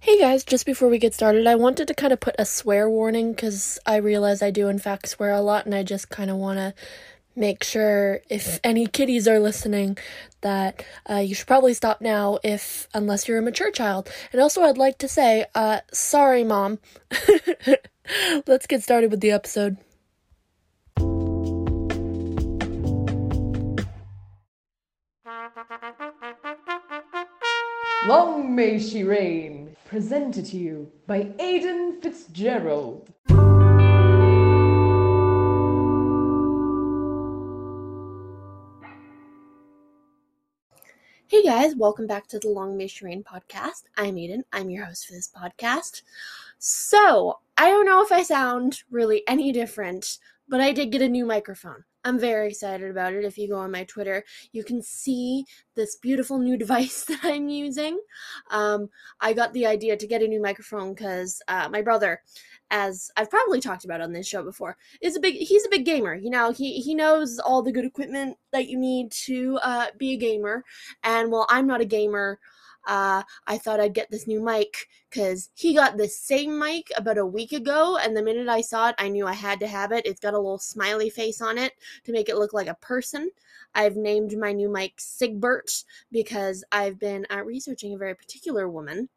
Hey guys, just before we get started, I wanted to kind of put a swear warning because I realize I do in fact swear a lot, and I just kind of want to make sure if any kiddies are listening that you should probably stop now unless you're a mature child. And also I'd like to say, sorry mom. Let's get started with the episode. Long May She Rain, presented to you by Aidan Fitzgerald. Hey guys, welcome back to the Long May She Rain podcast. I'm Aiden, I'm your host for this podcast. So, I don't know if I sound really any different, but I did get a new microphone. I'm very excited about it. If you go on my Twitter, you can see this beautiful new device that I'm using. I got the idea to get a new microphone because my brother, as I've probably talked about on this show before, he's a big gamer. You know, he knows all the good equipment that you need to be a gamer. And while I'm not a gamer, I thought I'd get this new mic because he got the same mic about a week ago, and the minute I saw it, I knew I had to have it. It's got a little smiley face on it to make it look like a person. I've named my new mic Sigbert because I've been researching a very particular woman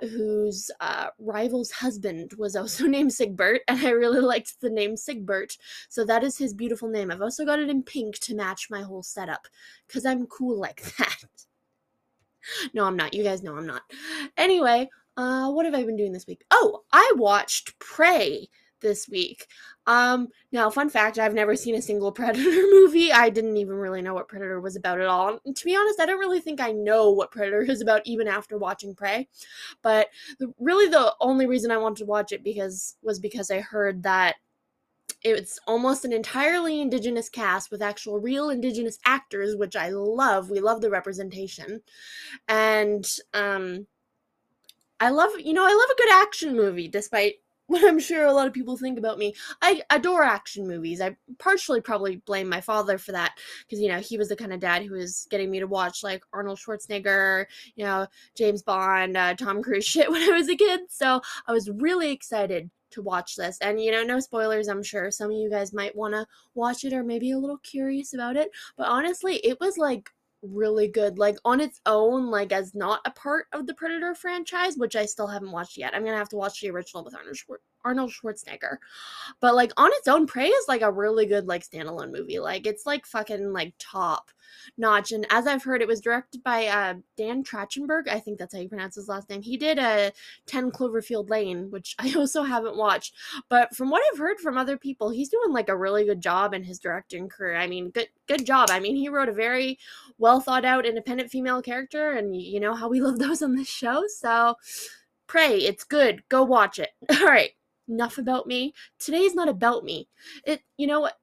whose rival's husband was also named Sigbert, and I really liked the name Sigbert, so that is his beautiful name. I've also got it in pink to match my whole setup because I'm cool like that. No, I'm not. You guys know I'm not. Anyway, what have I been doing this week? Oh, I watched Prey this week. Now, fun fact, I've never seen a single Predator movie. I didn't even really know what Predator was about at all. And to be honest, I don't really think I know what Predator is about even after watching Prey. But really the only reason I wanted to watch it was because I heard that it's almost an entirely Indigenous cast with actual real Indigenous actors, which I love. We love the representation. And I love a good action movie, despite what I'm sure a lot of people think about me. I adore action movies. I partially probably blame my father for that because, you know, he was the kind of dad who was getting me to watch, like, Arnold Schwarzenegger, you know, James Bond, Tom Cruise shit when I was a kid. So I was really excited to watch this, and you know, no spoilers. I'm sure some of you guys might want to watch it or maybe a little curious about it, but honestly it was like really good, like on its own, like as not a part of the Predator franchise, which I still haven't watched yet. I'm gonna have to watch the original with Arnold Schwarzenegger, but like on its own, Prey is like a really good, like, standalone movie. Like it's like fucking like top notch. And as I've heard, it was directed by Dan Trachtenberg. I think that's how you pronounce his last name. He did 10 Cloverfield Lane, which I also haven't watched, but from what I've heard from other people, he's doing like a really good job in his directing career. I mean, good job. I mean, he wrote a very well thought out independent female character, and you know how we love those on this show. So Prey, it's good. Go watch it. All right, enough about me. Today's not about me. You know what?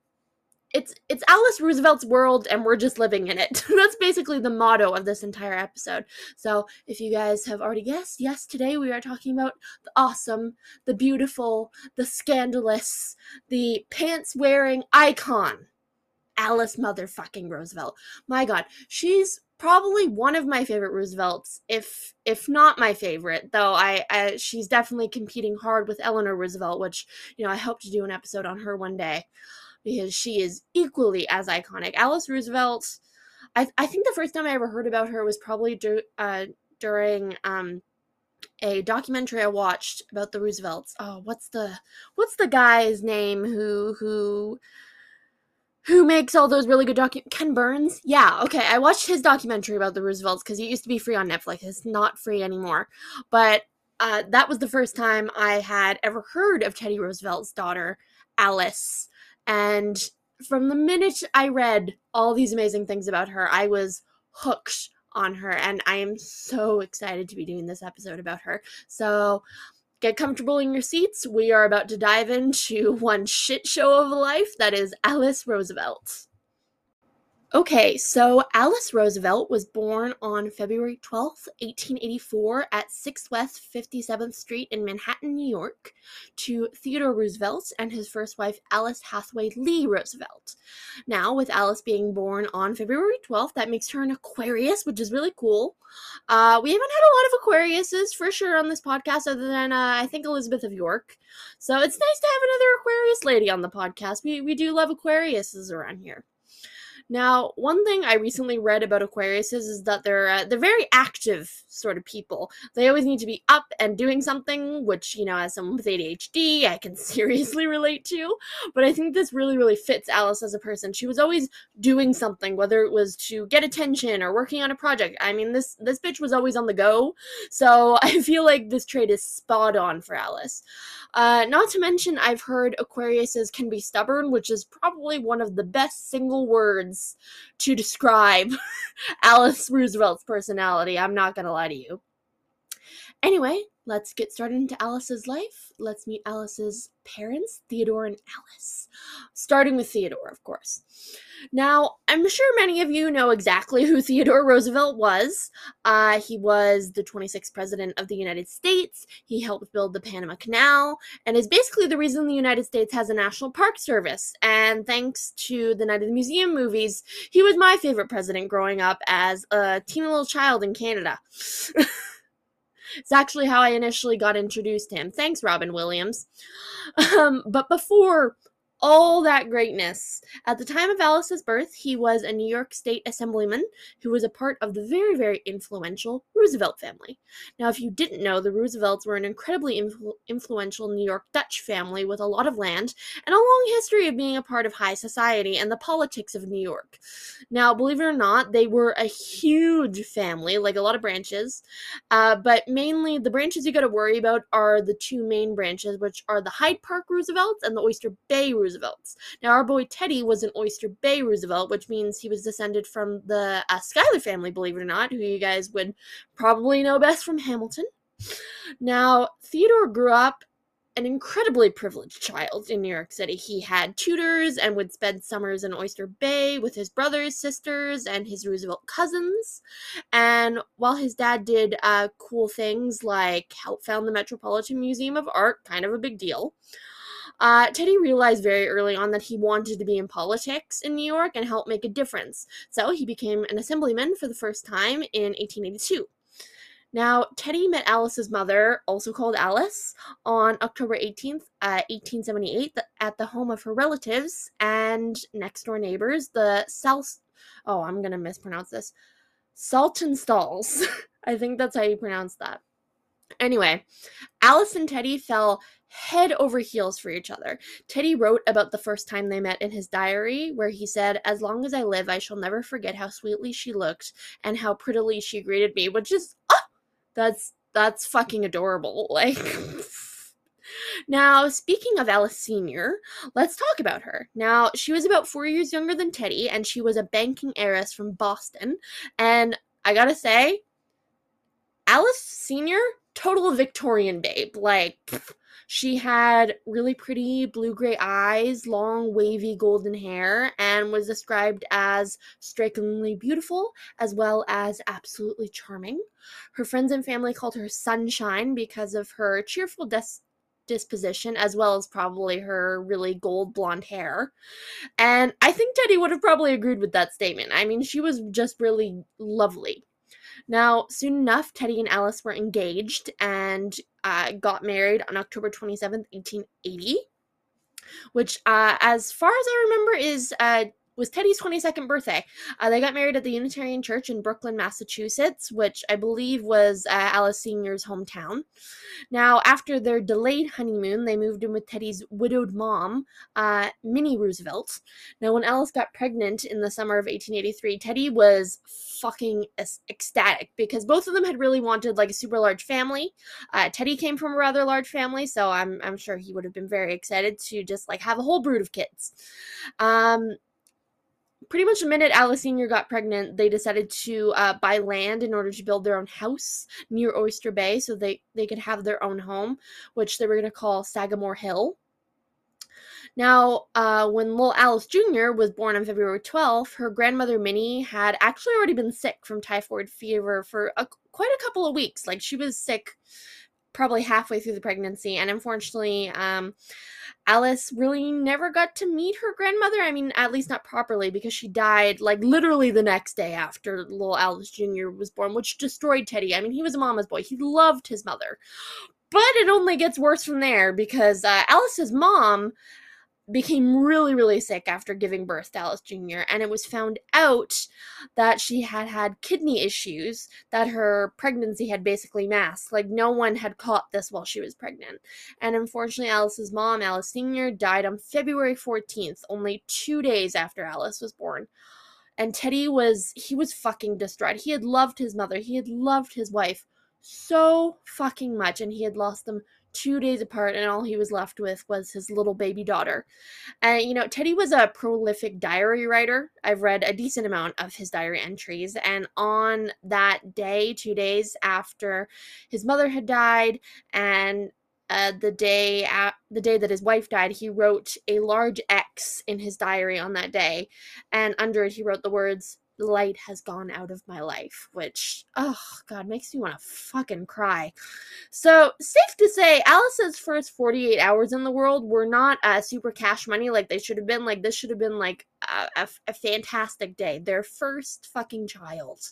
It's Alice Roosevelt's world, and we're just living in it. That's basically the motto of this entire episode. So if you guys have already guessed, yes, today we are talking about the awesome, the beautiful, the scandalous, the pants-wearing icon, Alice motherfucking Roosevelt. My God, she's probably one of my favorite Roosevelts, if not my favorite, though she's definitely competing hard with Eleanor Roosevelt, which, you know, I hope to do an episode on her one day, because she is equally as iconic. Alice Roosevelt, I think the first time I ever heard about her was probably during a documentary I watched about the Roosevelts. Oh, what's the guy's name who makes all those really good Ken Burns? Yeah, okay, I watched his documentary about the Roosevelts because it used to be free on Netflix. It's not free anymore, but that was the first time I had ever heard of Teddy Roosevelt's daughter, Alice. And from the minute I read all these amazing things about her, I was hooked on her, and I am so excited to be doing this episode about her. So get comfortable in your seats. We are about to dive into one shit show of a life that is Alice Roosevelt. Okay, so Alice Roosevelt was born on February 12th, 1884 at 6 West 57th Street in Manhattan, New York, to Theodore Roosevelt and his first wife, Alice Hathaway Lee Roosevelt. Now, with Alice being born on February 12th, that makes her an Aquarius, which is really cool. We haven't had a lot of Aquariuses for sure on this podcast, other than, I think, Elizabeth of York. So it's nice to have another Aquarius lady on the podcast. We do love Aquariuses around here. Now, one thing I recently read about Aquariuses is that they're very active sort of people. They always need to be up and doing something, which, you know, as someone with ADHD, I can seriously relate to. But I think this really, really fits Alice as a person. She was always doing something, whether it was to get attention or working on a project. I mean, this bitch was always on the go. So I feel like this trait is spot on for Alice. Not to mention, I've heard Aquariuses can be stubborn, which is probably one of the best single words to describe Alice Roosevelt's personality. I'm not gonna lie to you. Anyway, let's get started into Alice's life. Let's meet Alice's parents, Theodore and Alice. Starting with Theodore, of course. Now, I'm sure many of you know exactly who Theodore Roosevelt was. He was the 26th President of the United States. He helped build the Panama Canal and is basically the reason the United States has a National Park Service. And thanks to the Night of the Museum movies, he was my favorite president growing up as a teeny little child in Canada. It's actually how I initially got introduced to him. Thanks, Robin Williams. But before all that greatness, at the time of Alice's birth, he was a New York State assemblyman who was a part of the very, very influential Roosevelt family. Now, if you didn't know, the Roosevelts were an incredibly influential New York Dutch family with a lot of land and a long history of being a part of high society and the politics of New York. Now, believe it or not, they were a huge family, like a lot of branches, but mainly the branches you got to worry about are the two main branches, which are the Hyde Park Roosevelts and the Oyster Bay Roosevelts. Now, our boy Teddy was an Oyster Bay Roosevelt, which means he was descended from the Schuyler family, believe it or not, who you guys would probably know best from Hamilton. Now, Theodore grew up an incredibly privileged child in New York City. He had tutors and would spend summers in Oyster Bay with his brothers, sisters, and his Roosevelt cousins. And while his dad did cool things like help found the Metropolitan Museum of Art, kind of a big deal, Teddy realized very early on that he wanted to be in politics in New York and help make a difference. So he became an assemblyman for the first time in 1882. Now, Teddy met Alice's mother, also called Alice, on October 18th, 1878 at the home of her relatives and next-door neighbors, the Saltonstalls. I think that's how you pronounce that. Anyway, Alice and Teddy fell head over heels for each other. Teddy wrote about the first time they met in his diary, where he said, "As long as I live, I shall never forget how sweetly she looked and how prettily she greeted me," which is, that's fucking adorable. Like, now, speaking of Alice Sr., let's talk about her. Now, she was about 4 years younger than Teddy, and she was a banking heiress from Boston. And I gotta say, Alice Sr., total Victorian babe. Like, she had really pretty blue-gray eyes, long, wavy golden hair, and was described as strikingly beautiful as well as absolutely charming. Her friends and family called her Sunshine because of her cheerful disposition, as well as probably her really gold blonde hair. And I think Teddy would have probably agreed with that statement. I mean, she was just really lovely. Now, soon enough, Teddy and Alice were engaged and got married on October 27th, 1880, which, as far as I remember, was Teddy's 22nd birthday. They got married at the Unitarian Church in Brooklyn, Massachusetts, which I believe was Alice Sr.'s hometown. Now, after their delayed honeymoon, they moved in with Teddy's widowed mom, Minnie Roosevelt. Now, when Alice got pregnant in the summer of 1883, Teddy was fucking ecstatic because both of them had really wanted, like, a super large family. Teddy came from a rather large family, so I'm sure he would have been very excited to just, like, have a whole brood of kids. Pretty much the minute Alice Sr. got pregnant, they decided to buy land in order to build their own house near Oyster Bay so they could have their own home, which they were going to call Sagamore Hill. Now, when little Alice Jr. was born on February 12th, her grandmother Minnie had actually already been sick from typhoid fever for quite a couple of weeks. Like, she was sick probably halfway through the pregnancy, and unfortunately, Alice really never got to meet her grandmother. I mean, at least not properly, because she died, like, literally the next day after little Alice Jr. was born, which destroyed Teddy. I mean, he was a mama's boy. He loved his mother. But it only gets worse from there, because Alice's mom became really, really sick after giving birth to Alice Jr., and it was found out that she had had kidney issues that her pregnancy had basically masked. Like, no one had caught this while she was pregnant. And unfortunately, Alice's mom, Alice Sr., died on February 14th, only 2 days after Alice was born. And Teddy he was fucking distraught. He had loved his mother. He had loved his wife so fucking much, and he had lost them 2 days apart, and all he was left with was his little baby daughter. And Teddy was a prolific diary writer. I've read a decent amount of his diary entries, and on that day, 2 days after his mother had died, and the day that his wife died, he wrote a large X in his diary on that day, and under it he wrote the words, "Light has gone out of my life," which, oh god, makes me want to fucking cry. So, safe to say, Alice's first 48 hours in the world were not super cash money like they should have been. Like, this should have been, like, a fantastic day. Their first fucking child.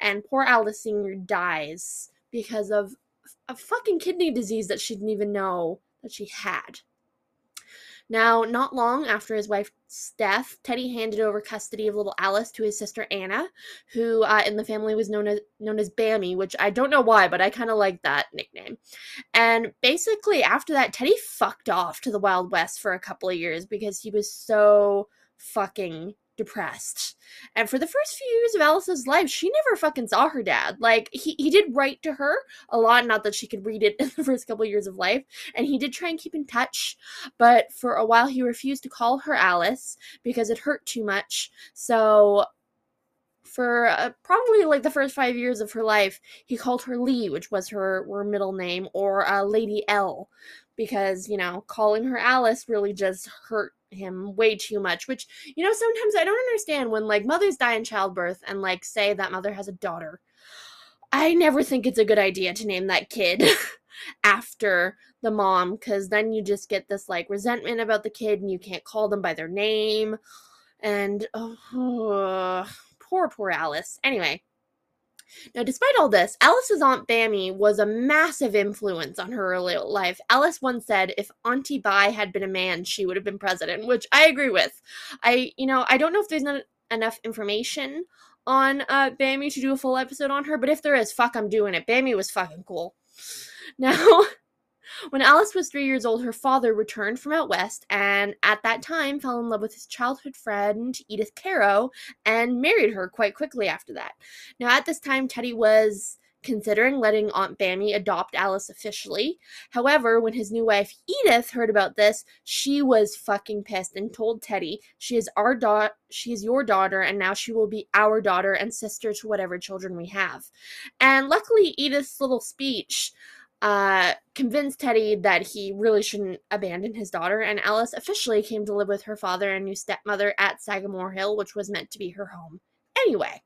And poor Alice Sr. dies because of a fucking kidney disease that she didn't even know that she had. Now, not long after his wife's death, Teddy handed over custody of little Alice to his sister Anna, who in the family was known as Bammy, which I don't know why, but I kind of like that nickname. And basically, after that, Teddy fucked off to the Wild West for a couple of years because he was so fucking depressed. And for the first few years of Alice's life, she never fucking saw her dad. Like, he did write to her a lot, not that she could read it in the first couple of years of life, and he did try and keep in touch, but for a while he refused to call her Alice because it hurt too much. So for probably like the first 5 years of her life, he called her Lee, which was her middle name, or Lady L, because, calling her Alice really just hurt him way too much, which, sometimes I don't understand when, like, mothers die in childbirth and, like, say that mother has a daughter. I never think it's a good idea to name that kid after the mom, because then you just get this, like, resentment about the kid and you can't call them by their name. And, oh, poor Alice. Anyway. Now, despite all this, Alice's Aunt Bammy was a massive influence on her early life. Alice once said, if Auntie Bi had been a man, she would have been president, which I agree with. I don't know if there's not enough information on Bammy to do a full episode on her, but if there is, fuck, I'm doing it. Bammy was fucking cool. Now, when Alice was 3 years old, her father returned from out west, and at that time fell in love with his childhood friend, Edith Caro, and married her quite quickly after that. Now, at this time, Teddy was considering letting Aunt Bammy adopt Alice officially. However, when his new wife, Edith, heard about this, she was fucking pissed and told Teddy, she is your daughter, and now she will be our daughter and sister to whatever children we have. And luckily, Edith's little speech convinced Teddy that he really shouldn't abandon his daughter, and Alice officially came to live with her father and new stepmother at Sagamore Hill, which was meant to be her home. Anyway,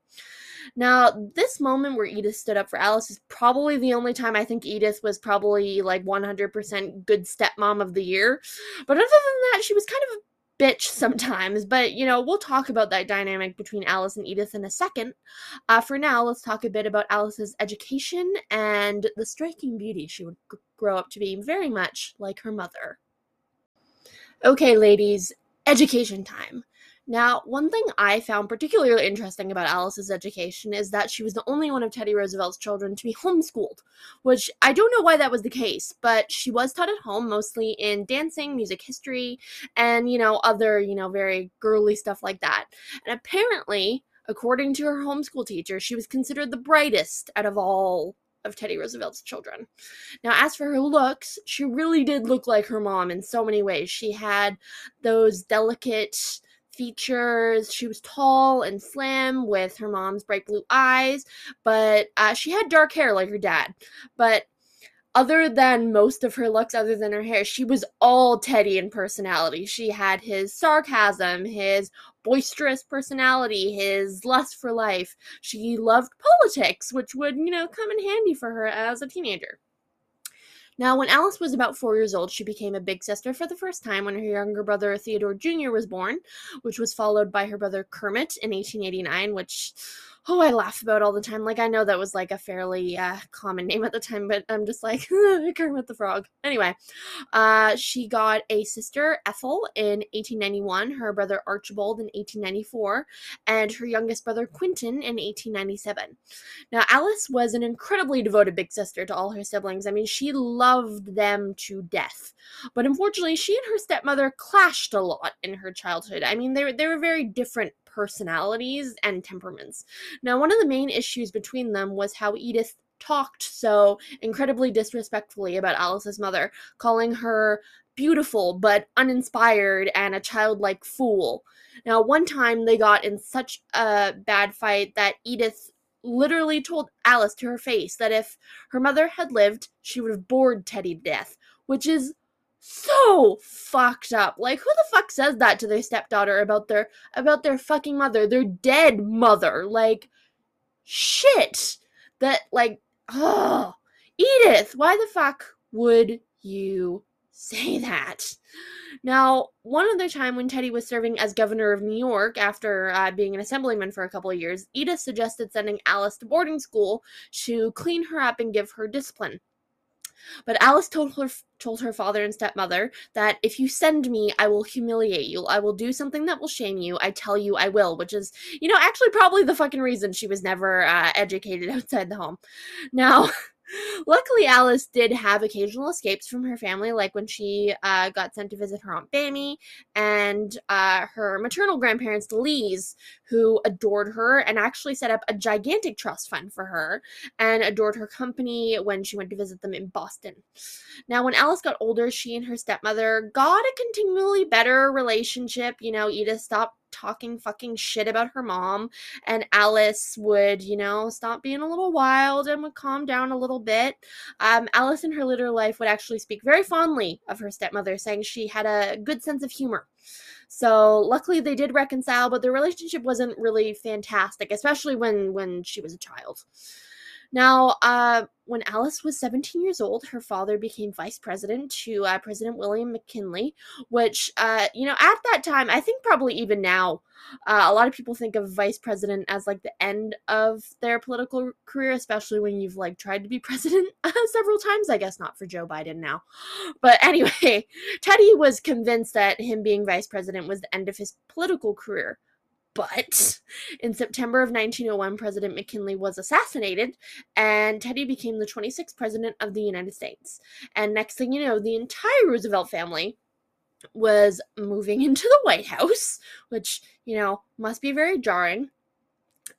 now, this moment where Edith stood up for Alice is probably the only time I think Edith was probably, like, 100% good stepmom of the year, but other than that, she was kind of a bitch sometimes, but, we'll talk about that dynamic between Alice and Edith in a second. For now, let's talk a bit about Alice's education and the striking beauty she would grow up to be, very much like her mother. Okay, ladies, education time. Now, one thing I found particularly interesting about Alice's education is that she was the only one of Teddy Roosevelt's children to be homeschooled, which I don't know why that was the case, but she was taught at home, mostly in dancing, music history, and, other, very girly stuff like that. And apparently, according to her homeschool teacher, she was considered the brightest out of all of Teddy Roosevelt's children. Now, as for her looks, she really did look like her mom in so many ways. She had those delicate features. She was tall and slim with her mom's bright blue eyes, but she had dark hair like her dad. But other than most of her looks, other than her hair, she was all Teddy in personality. She had his sarcasm, his boisterous personality, his lust for life. She loved politics, which would, you know, come in handy for her as a teenager. Now, when Alice was about 4 years old, she became a big sister for the first time when her younger brother Theodore Jr. was born, which was followed by her brother Kermit in 1889, which, oh, I laugh about all the time. Like, I know that was, like, a fairly common name at the time, but I'm just like, Kermit the Frog. Anyway, she got a sister, Ethel, in 1891, her brother Archibald in 1894, and her youngest brother Quentin in 1897. Now, Alice was an incredibly devoted big sister to all her siblings. I mean, she loved them to death. But unfortunately, she and her stepmother clashed a lot in her childhood. I mean, they were very different personalities and temperaments. Now, one of the main issues between them was how Edith talked so incredibly disrespectfully about Alice's mother, calling her beautiful but uninspired and a childlike fool. Now, one time they got in such a bad fight that Edith literally told Alice to her face that if her mother had lived, she would have bored Teddy to death, which is so fucked up. Like, who the fuck says that to their stepdaughter about their fucking mother, their dead mother? Like, shit. That, like, oh, Edith, why the fuck would you say that? Now, one other time when Teddy was serving as governor of New York after being an assemblyman for a couple of years, Edith suggested sending Alice to boarding school to clean her up and give her discipline. But Alice told her father and stepmother that if you send me, I will humiliate you. I will do something that will shame you. I tell you I will, which is, you know, actually probably the fucking reason she was never educated outside the home. Now, luckily, Alice did have occasional escapes from her family, like when she got sent to visit her Aunt Bammy and her maternal grandparents, Lee's, who adored her and actually set up a gigantic trust fund for her and adored her company when she went to visit them in Boston. Now, when Alice got older, she and her stepmother got a continually better relationship. You know, Edith stopped talking fucking shit about her mom, and Alice would, you know, stop being a little wild and would calm down a little bit. Alice in her later life would actually speak very fondly of her stepmother, saying she had a good sense of humor. So luckily they did reconcile, but their relationship wasn't really fantastic, especially when she was a child. Now, when Alice was 17 years old, her father became vice president to President William McKinley, which, you know, at that time, I think probably even now, a lot of people think of vice president as, like, the end of their political career, especially when you've, like, tried to be president several times. I guess not for Joe Biden now. But anyway, Teddy was convinced that him being vice president was the end of his political career. But in September of 1901, President McKinley was assassinated, and Teddy became the 26th president of the United States. And next thing you know, the entire Roosevelt family was moving into the White House, which, you know, must be very jarring.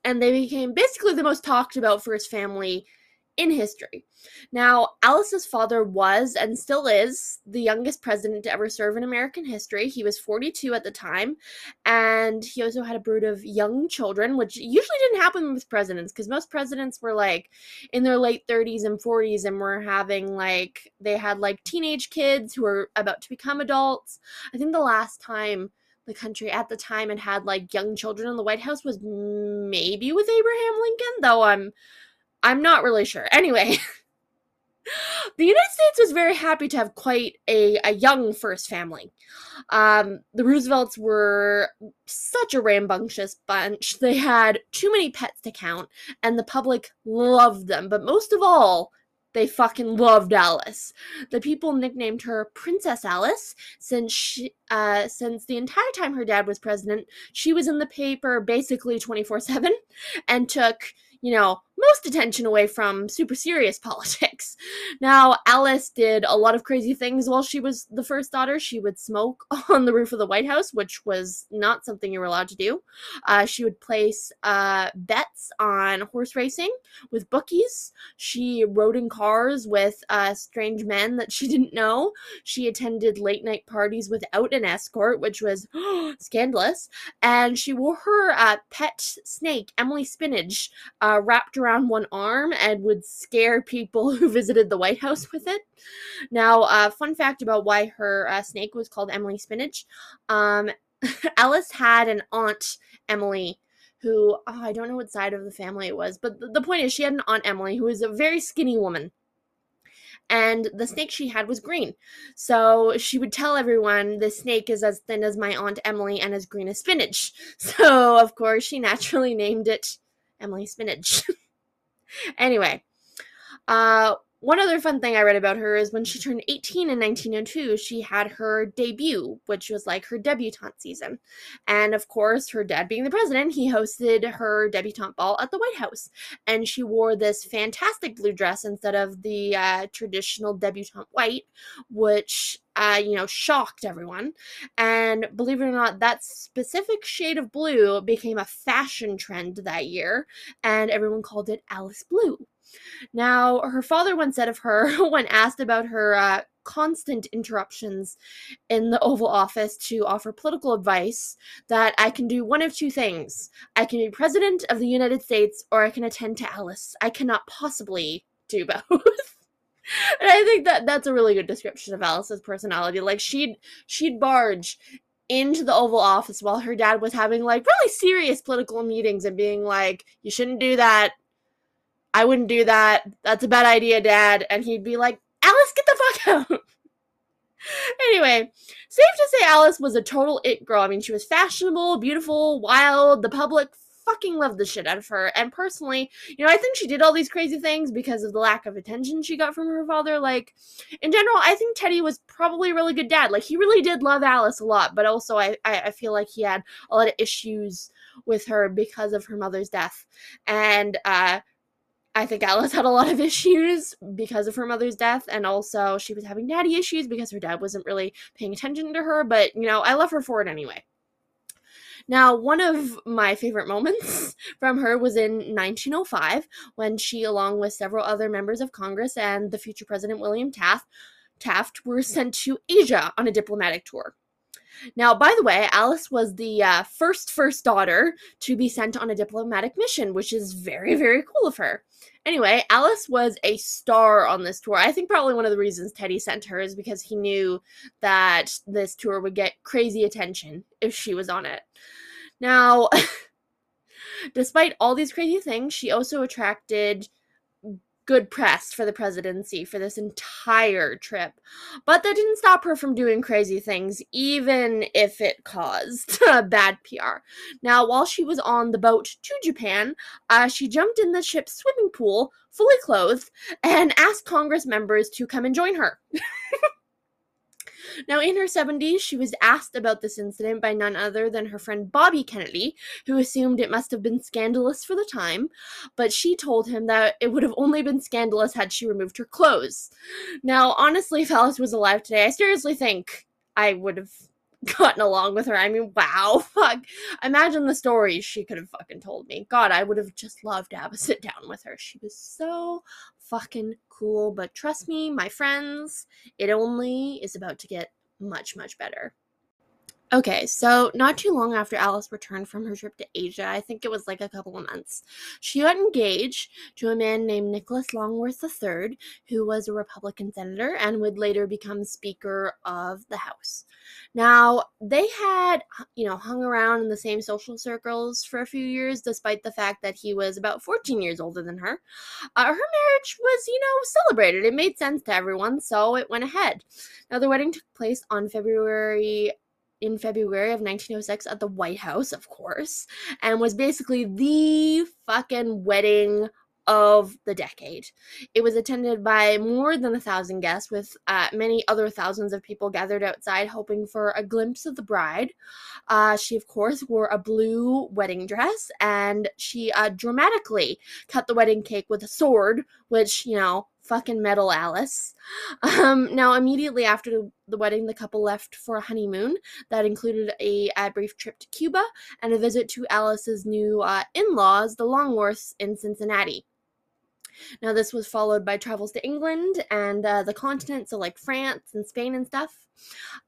And they became basically the most talked about first family in history. Now, Alice's father was, and still is, the youngest president to ever serve in American history. He was 42 at the time, and he also had a brood of young children, which usually didn't happen with presidents, because most presidents were, like, in their late 30s and 40s, and were having, like, they had, like, teenage kids who were about to become adults. I think the last time the country at the time had, like, young children in the White House was maybe with Abraham Lincoln, though I'm not really sure. Anyway, the United States was very happy to have quite a young first family. The Roosevelts were such a rambunctious bunch. They had too many pets to count, and the public loved them. But most of all, they fucking loved Alice. The people nicknamed her Princess Alice since the entire time her dad was president, she was in the paper basically 24/7 and took, you know, most attention away from super serious politics. Now, Alice did a lot of crazy things while she was the first daughter. She would smoke on the roof of the White House, which was not something you were allowed to do. She would place bets on horse racing with bookies. She rode in cars with strange men that she didn't know. She attended late night parties without an escort, which was scandalous. And she wore her pet snake, Emily Spinach, wrapped around around one arm and would scare people who visited the White House with it. Now, fun fact about why her snake was called Emily Spinach. Alice had an aunt, Emily, who, oh, I don't know what side of the family it was, but the point is she had an aunt, Emily, who was a very skinny woman. And the snake she had was green. So she would tell everyone, this snake is as thin as my Aunt Emily and as green as spinach. So, of course, she naturally named it Emily Spinach. Anyway, one other fun thing I read about her is when she turned 18 in 1902, she had her debut, which was like her debutante season. And, of course, her dad being the president, he hosted her debutante ball at the White House. And she wore this fantastic blue dress instead of the traditional debutante white, which, you know, shocked everyone. And believe it or not, that specific shade of blue became a fashion trend that year, and everyone called it Alice Blue. Now, her father once said of her, when asked about her constant interruptions in the Oval Office to offer political advice, that I can do one of two things. I can be president of the United States, or I can attend to Alice. I cannot possibly do both. And I think that that's a really good description of Alice's personality. Like, she'd barge into the Oval Office while her dad was having, like, really serious political meetings and being like, you shouldn't do that. I wouldn't do that. That's a bad idea, Dad. And he'd be like, Alice, get the fuck out. Anyway, safe to say Alice was a total it girl. I mean, she was fashionable, beautiful, wild. The public fucking loved the shit out of her. And personally, you know, I think she did all these crazy things because of the lack of attention she got from her father. Like, in general, I think Teddy was probably a really good dad. Like, he really did love Alice a lot. But also, I feel like he had a lot of issues with her because of her mother's death. And, I think Alice had a lot of issues because of her mother's death, and also she was having daddy issues because her dad wasn't really paying attention to her, but, you know, I love her for it anyway. Now, one of my favorite moments from her was in 1905, when she, along with several other members of Congress and the future President William Taft were sent to Asia on a diplomatic tour. Now, by the way, Alice was the first daughter to be sent on a diplomatic mission, which is very, very cool of her. Anyway, Alice was a star on this tour. I think probably one of the reasons Teddy sent her is because he knew that this tour would get crazy attention if she was on it. Now, despite all these crazy things, she also attracted good press for the presidency for this entire trip. But that didn't stop her from doing crazy things, even if it caused bad PR. Now, while she was on the boat to Japan, she jumped in the ship's swimming pool, fully clothed, and asked Congress members to come and join her. Now, in her 70s, she was asked about this incident by none other than her friend Bobby Kennedy, who assumed it must have been scandalous for the time, but she told him that it would have only been scandalous had she removed her clothes. Now, honestly, if Alice was alive today, I seriously think I would have gotten along with her. I mean, wow, fuck. Imagine the stories she could have fucking told me. God, I would have just loved to have a sit down with her. She was so fucking cool, but trust me, my friends, it only is about to get much, much better. Okay, so not too long after Alice returned from her trip to Asia, I think it was like a couple of months, she got engaged to a man named Nicholas Longworth III, who was a Republican senator and would later become Speaker of the House. Now, they had, you know, hung around in the same social circles for a few years, despite the fact that he was about 14 years older than her. Her marriage was, you know, celebrated. It made sense to everyone, so it went ahead. Now, the wedding took place on in February of 1906 at the White House, of course, and was basically the fucking wedding of the decade. It was attended by more than 1,000 guests, with many other thousands of people gathered outside hoping for a glimpse of the bride. She, of course, wore a blue wedding dress, and she dramatically cut the wedding cake with a sword, which, you know, fucking metal Alice. Now, immediately after the wedding, the couple left for a honeymoon that included a brief trip to Cuba and a visit to Alice's new in-laws, the Longworths, in Cincinnati. Now, this was followed by travels to England and the continent, so like France and Spain and stuff.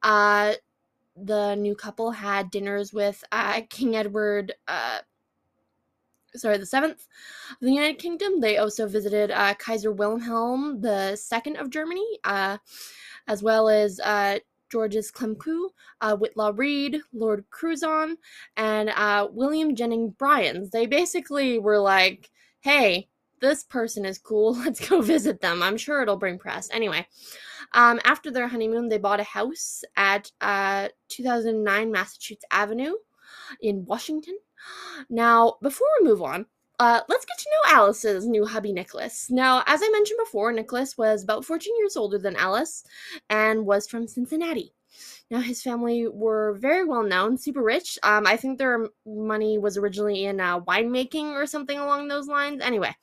The new couple had dinners with King Edward the 7th of the United Kingdom. They also visited Kaiser Wilhelm II of Germany, as well as Georges Clemenceau, Whitelaw Reid, Lord Curzon, and William Jennings Bryan. They basically were like, hey, this person is cool, let's go visit them. I'm sure it'll bring press. Anyway, after their honeymoon, they bought a house at 2009 Massachusetts Avenue in Washington. Now, before we move on, let's get to know Alice's new hubby, Nicholas. Now, as I mentioned before, Nicholas was about 14 years older than Alice and was from Cincinnati. Now, his family were very well known, super rich. I think their money was originally in winemaking or something along those lines. Anyway,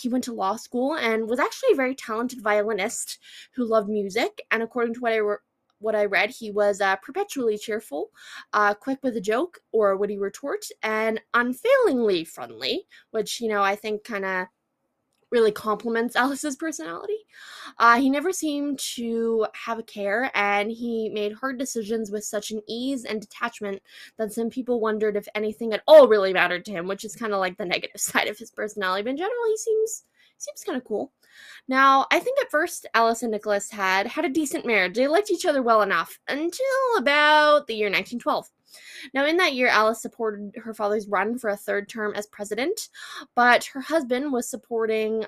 he went to law school and was actually a very talented violinist who loved music. And according to what I read, he was perpetually cheerful, quick with a joke or a witty retort, and unfailingly friendly, which, you know, I think kind of really complements Alice's personality. He never seemed to have a care, and he made hard decisions with such an ease and detachment that some people wondered if anything at all really mattered to him, which is kind of like the negative side of his personality, but in general, he seems kind of cool. Now, I think at first, Alice and Nicholas had a decent marriage. They liked each other well enough until about the year 1912. Now, in that year, Alice supported her father's run for a third term as president, but her husband was supporting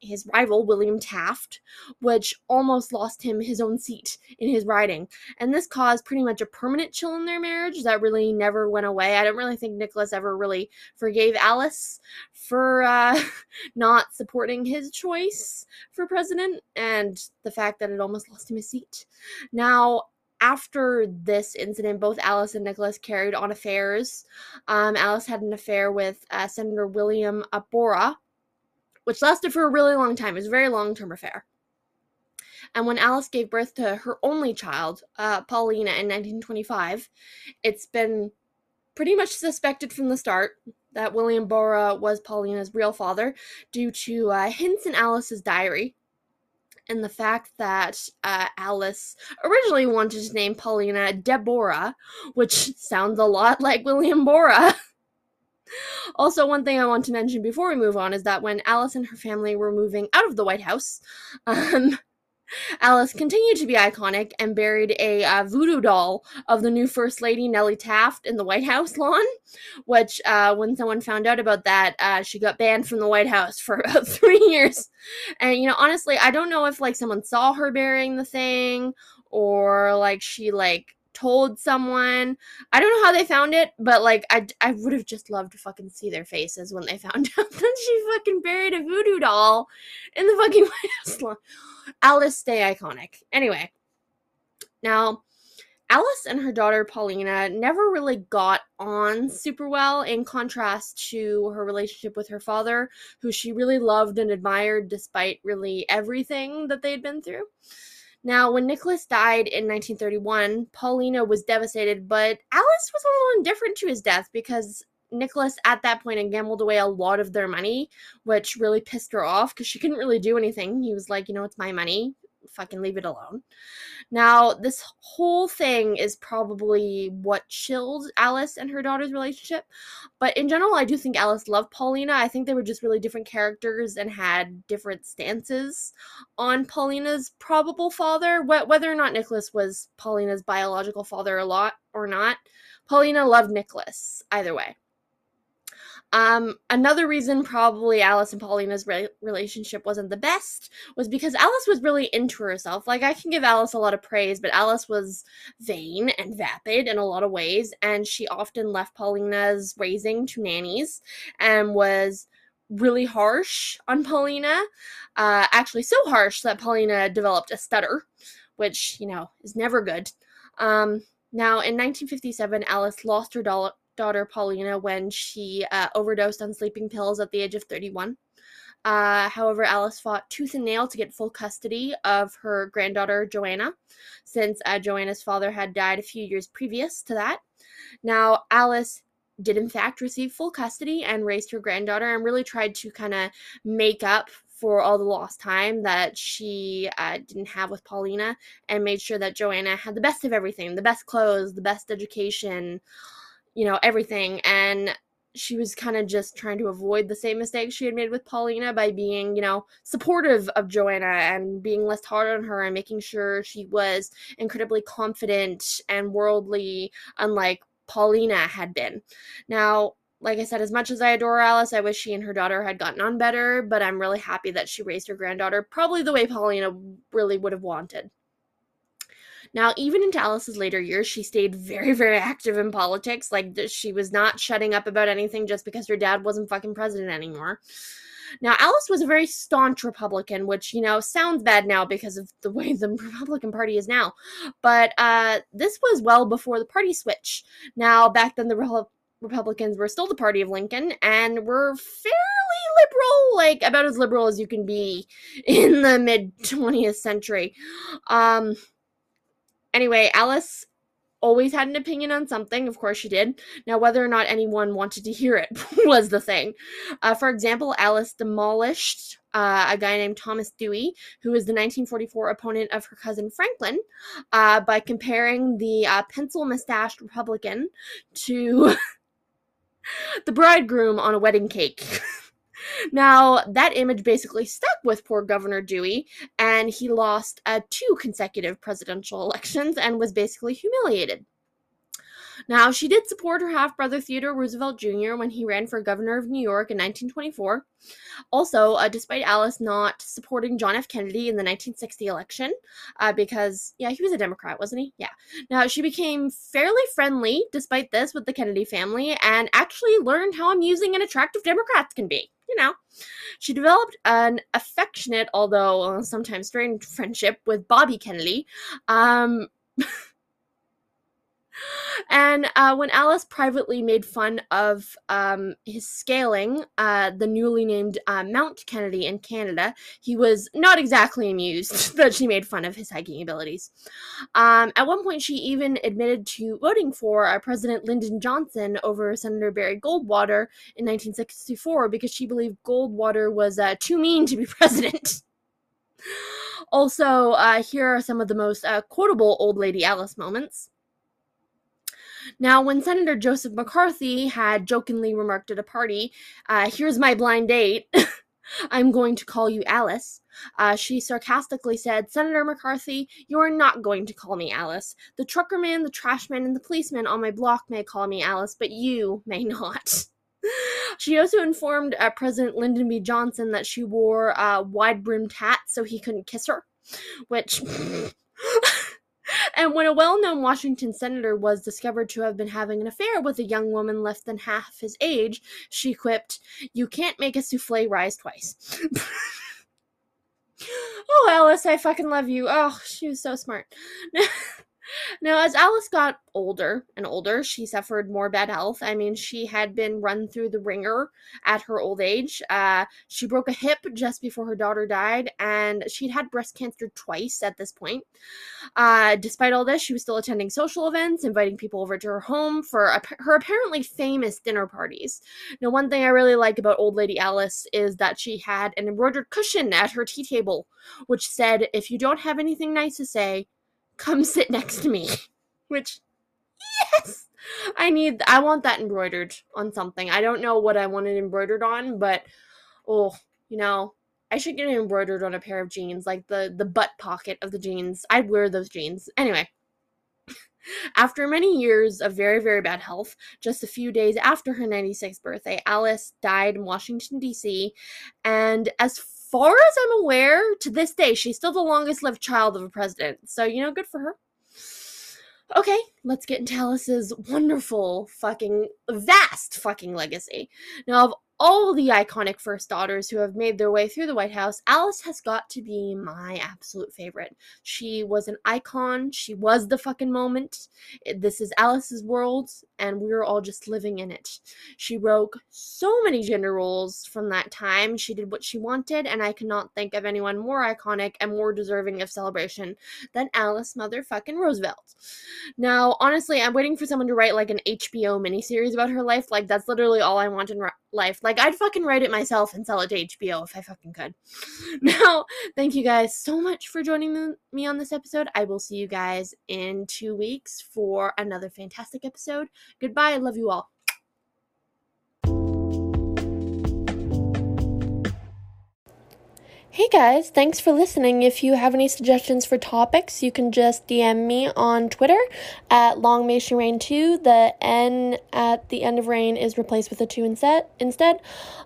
his rival, William Taft, which almost lost him his own seat in his riding. And this caused pretty much a permanent chill in their marriage that really never went away. I don't really think Nicholas ever really forgave Alice for not supporting his choice for president and the fact that it almost lost him his seat. Now, after this incident, both Alice and Nicholas carried on affairs. Alice had an affair with Senator William Borah, which lasted for a really long time. It was a very long-term affair. And when Alice gave birth to her only child, Paulina, in 1925, it's been pretty much suspected from the start that William Borah was Paulina's real father due to hints in Alice's diary. And the fact that Alice originally wanted to name Paulina Deborah, which sounds a lot like William Borah. Also, one thing I want to mention before we move on is that when Alice and her family were moving out of the White House, Alice continued to be iconic and buried a voodoo doll of the new First Lady, Nellie Taft, in the White House lawn, which when someone found out about that, she got banned from the White House for about 3 years. And, you know, honestly, I don't know if, like, someone saw her burying the thing or, like, she, like, told someone. I don't know how they found it, but, like, I would have just loved to fucking see their faces when they found out that she fucking buried a voodoo doll in the fucking White House lawn. Alice, stay iconic. Anyway, now, Alice and her daughter Paulina never really got on super well, in contrast to her relationship with her father, who she really loved and admired despite really everything that they'd been through. Now, when Nicholas died in 1931, Paulina was devastated, but Alice was a little indifferent to his death because Nicholas, at that point, had gambled away a lot of their money, which really pissed her off because she couldn't really do anything. He was like, you know, it's my money. Fucking leave it alone. Now, this whole thing is probably what chilled Alice and her daughter's relationship. But in general, I do think Alice loved Paulina. I think they were just really different characters and had different stances on Paulina's probable father. Whether or not Nicholas was Paulina's biological father or not, Paulina loved Nicholas either way. Another reason probably Alice and Paulina's relationship wasn't the best was because Alice was really into herself. Like, I can give Alice a lot of praise, but Alice was vain and vapid in a lot of ways, and she often left Paulina's raising to nannies and was really harsh on Paulina. Actually so harsh that Paulina developed a stutter, which, you know, is never good. Now, in 1957, Alice lost her daughter Paulina when she overdosed on sleeping pills at the age of 31. However, Alice fought tooth and nail to get full custody of her granddaughter Joanna, since Joanna's father had died a few years previous to that. Now, Alice did in fact receive full custody and raised her granddaughter and really tried to kind of make up for all the lost time that she didn't have with Paulina, and made sure that Joanna had the best of everything, the best clothes, the best education, you know, everything. And she was kind of just trying to avoid the same mistakes she had made with Paulina by being, you know, supportive of Joanna and being less hard on her and making sure she was incredibly confident and worldly, unlike Paulina had been. Now, like I said, as much as I adore Alice, I wish she and her daughter had gotten on better, but I'm really happy that she raised her granddaughter probably the way Paulina really would have wanted. Now, even into Alice's later years, she stayed very, very active in politics. Like, she was not shutting up about anything just because her dad wasn't fucking president anymore. Now, Alice was a very staunch Republican, which, you know, sounds bad now because of the way the Republican Party is now. But this was well before the party switch. Now, back then, the Republicans were still the party of Lincoln and were fairly liberal, like about as liberal as you can be in the mid-20th century. Anyway, Alice always had an opinion on something. Of course she did. Now, whether or not anyone wanted to hear it was the thing. For example, Alice demolished a guy named Thomas Dewey, who was the 1944 opponent of her cousin Franklin, by comparing the pencil-mustached Republican to the bridegroom on a wedding cake. Now, that image basically stuck with poor Governor Dewey, and he lost 2 consecutive presidential elections and was basically humiliated. Now, she did support her half-brother Theodore Roosevelt Jr. when he ran for governor of New York in 1924. Also, despite Alice not supporting John F. Kennedy in the 1960 election, because, yeah, he was a Democrat, wasn't he? Yeah. Now, she became fairly friendly, despite this, with the Kennedy family, and actually learned how amusing and attractive Democrats can be. You know, she developed an affectionate, although sometimes strained, friendship with Bobby Kennedy. And when Alice privately made fun of his scaling the newly named Mount Kennedy in Canada, he was not exactly amused that she made fun of his hiking abilities. At one point, she even admitted to voting for President Lyndon Johnson over Senator Barry Goldwater in 1964 because she believed Goldwater was too mean to be president. Also, here are some of the most quotable old lady Alice moments. Now, when Senator Joseph McCarthy had jokingly remarked at a party, here's my blind date, I'm going to call you Alice, she sarcastically said, Senator McCarthy, you are not going to call me Alice. The trucker man, the trash man, and the policeman on my block may call me Alice, but you may not. She also informed President Lyndon B. Johnson that she wore wide-brimmed hats so he couldn't kiss her, which... And when a well-known Washington senator was discovered to have been having an affair with a young woman less than half his age, she quipped, "You can't make a souffle rise twice." Oh, Alice, I fucking love you. Oh, she was so smart. Now, as Alice got older and older, she suffered more bad health. I mean, she had been run through the ringer at her old age. She broke a hip just before her daughter died, and she'd had breast cancer twice at this point. Despite all this, she was still attending social events, inviting people over to her home for her apparently famous dinner parties. Now, one thing I really like about old lady Alice is that she had an embroidered cushion at her tea table, which said, "If you don't have anything nice to say, come sit next to me," which, yes, I want that embroidered on something. I don't know what I want it embroidered on, but, oh, you know, I should get it embroidered on a pair of jeans, like the butt pocket of the jeans. I'd wear those jeans. Anyway, after many years of very, very bad health, just a few days after her 96th birthday, Alice died in Washington, D.C., and as far as I'm aware, to this day, she's still the longest-lived child of a president. So, you know, good for her. Okay, let's get into Alice's wonderful fucking, vast fucking legacy. Now, of all the iconic first daughters who have made their way through the White House, Alice has got to be my absolute favorite. She was an icon. She was the fucking moment. This is Alice's world, and we're all just living in it. She broke so many gender roles from that time. She did what she wanted, and I cannot think of anyone more iconic and more deserving of celebration than Alice motherfucking Roosevelt. Now, honestly, I'm waiting for someone to write, like, an HBO miniseries about her life. Like, that's literally all I want in life. Like, I'd fucking write it myself and sell it to HBO if I fucking could. Now, thank you guys so much for joining me on this episode. I will see you guys in 2 weeks for another fantastic episode. Goodbye. I love you all. Hey guys, thanks for listening. If you have any suggestions for topics, you can just DM me on Twitter at Long May She Rain 2. The N at the end of rain is replaced with a 2 instead.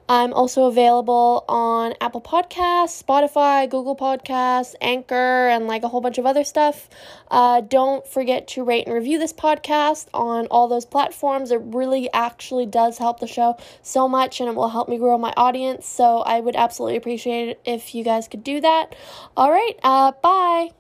I'm also available on Apple Podcasts, Spotify, Google Podcasts, Anchor, and like a whole bunch of other stuff. Don't forget to rate and review this podcast on all those platforms. It really actually does help the show so much, and it will help me grow my audience. So I would absolutely appreciate it if you guys could do that. All right, bye.